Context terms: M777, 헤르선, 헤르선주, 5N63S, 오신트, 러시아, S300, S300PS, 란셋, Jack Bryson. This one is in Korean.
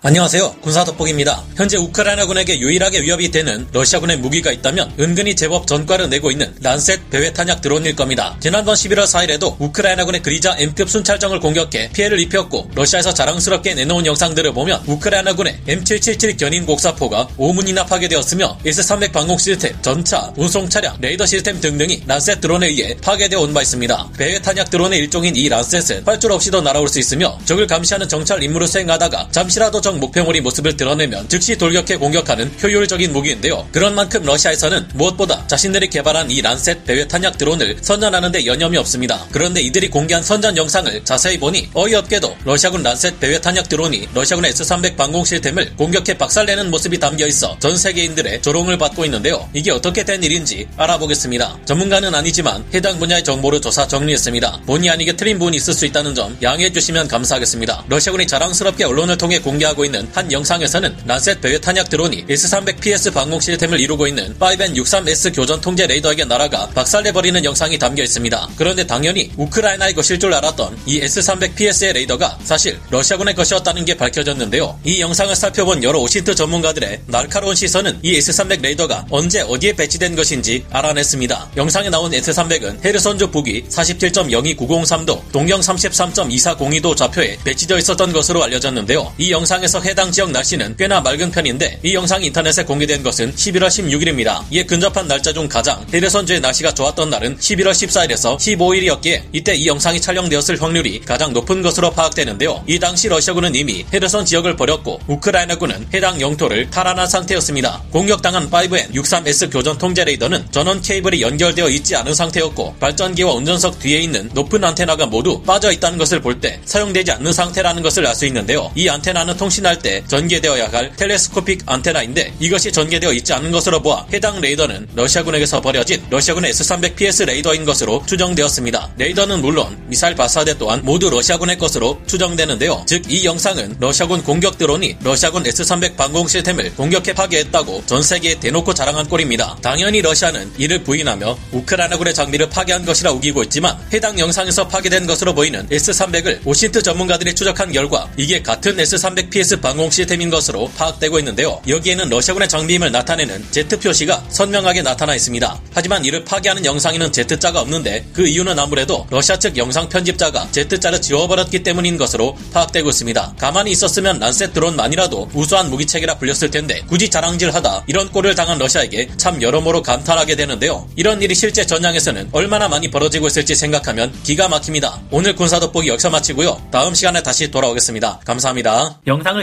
안녕하세요. 군사돋보기입니다. 현재 우크라이나군에게 유일하게 위협이 되는 러시아군의 무기가 있다면 은근히 제법 전과를 내고 있는 란셋 배회탄약 드론일 겁니다. 지난번 11월 4일에도 우크라이나군의 그리자 M급 순찰정을 공격해 피해를 입혔고 러시아에서 자랑스럽게 내놓은 영상들을 보면 우크라이나군의 M777 견인 곡사포가 5문이나 파괴되었으며 S300 방공 시스템, 전차, 운송 차량, 레이더 시스템 등등이 란셋 드론에 의해 파괴되어 온 바 있습니다. 배회탄약 드론의 일종인 이 란셋은 활줄 없이도 날아올 수 있으며 적을 감시하는 정찰 임무를 수행하다가 잠시라도 목표물이 모습을 드러내면 즉시 돌격해 공격하는 효율적인 무기인데요. 그런 만큼 러시아에서는 무엇보다 자신들이 개발한 이 란셋 배회탄약 드론을 선전하는데 여념이 없습니다. 그런데 이들이 공개한 선전 영상을 자세히 보니 어이없게도 러시아군 란셋 배회탄약 드론이 러시아군의 S300 방공 시스템을 공격해 박살내는 모습이 담겨있어 전 세계인들의 조롱을 받고 있는데요. 이게 어떻게 된 일인지 알아보겠습니다. 전문가는 아니지만 해당 분야의 정보를 조사 정리했습니다. 본의 아니게 틀린 부분이 있을 수 있다는 점 양해해 주시면 감사하겠습니다. 러시아군이 자랑스럽게 언론을 통해 공개하고 있는 한 영상에서는 란셋 배회 탄약 드론이 S300PS 방공 시스템을 이루고 있는 5N63S 교전 통제 레이더에게 날아가 박살내버리는 영상이 담겨 있습니다. 그런데 당연히 우크라이나의 것일 줄 알았던 이 S300PS의 레이더가 사실 러시아군의 것이었다는 게 밝혀졌는데요. 이 영상을 살펴본 여러 오신트 전문가들의 날카로운 시선은 이 S300 레이더가 언제 어디에 배치된 것인지 알아냈습니다. 영상에 나온 S300은 헤르선주 북위 47.02903도, 동경 33.2402도 좌표에 배치되어 있었던 것으로 알려졌는데요. 이 영상에서 해당 지역 날씨는 꽤나 맑은 편인데 이 영상이 인터넷에 공개된 것은 11월 16일입니다. 이에 근접한 날짜 중 가장 헤르선주의 날씨가 좋았던 날은 11월 14일에서 15일이었기에 이때 이 영상이 촬영되었을 확률이 가장 높은 것으로 파악되는데요. 이 당시 러시아군은 이미 헤르선 지역을 버렸고 우크라이나군은 해당 영토를 탈환한 상태였습니다. 공격당한 5N63S 교전 통제 레이더는 전원 케이블이 연결되어 있지 않은 상태였고 발전기와 운전석 뒤에 있는 높은 안테나가 모두 빠져있다는 것을 볼 때 사용되지 않는 상태라는 것을 알 수 있는데요. 이 안테나는 통신할 때 전개되어야 할 텔레스코픽 안테나인데 이것이 전개되어 있지 않은 것으로 보아 해당 레이더는 러시아군에게서 버려진 러시아군의 S300PS 레이더인 것으로 추정되었습니다. 레이더는 물론 미사일 발사대 또한 모두 러시아군의 것으로 추정되는데요. 즉 이 영상은 러시아군 공격 드론이 러시아군 S300 방공 시스템을 공격해 파괴했다고 전 세계에 대놓고 자랑한 꼴입니다. 당연히 러시아는 이를 부인하며 우크라이나군의 장비를 파괴한 것이라 우기고 있지만 해당 영상에서 파괴된 것으로 보이는 S300을 오신트 전문가들이 추적한 결과 이게 같은 S300PS 방공 시스템인 것으로 파악되고 있는데요. 여기에는 러시아군의 장비임을 나타내는 Z 표시가 선명하게 나타나 있습니다. 하지만 이를 파괴하는 영상에는 Z자가 없는데 그 이유는 아무래도 러시아 측 영상 편집자가 Z자를 지워버렸기 때문인 것으로 파악되고 있습니다. 가만히 있었으면 란셋 드론만이라도 우수한 무기체계라 불렸을 텐데 굳이 자랑질하다 이런 꼴을 당한 러시아에게 참 여러모로 감탄하게 되는데요. 이런 일이 실제 전장에서는 얼마나 많이 벌어지고 있을지 생각하면 기가 막힙니다. 오늘 군사돋보기 여기서 마치고요. 다음 시간에 다시 돌아오겠습니다. 감사합니다. 영상을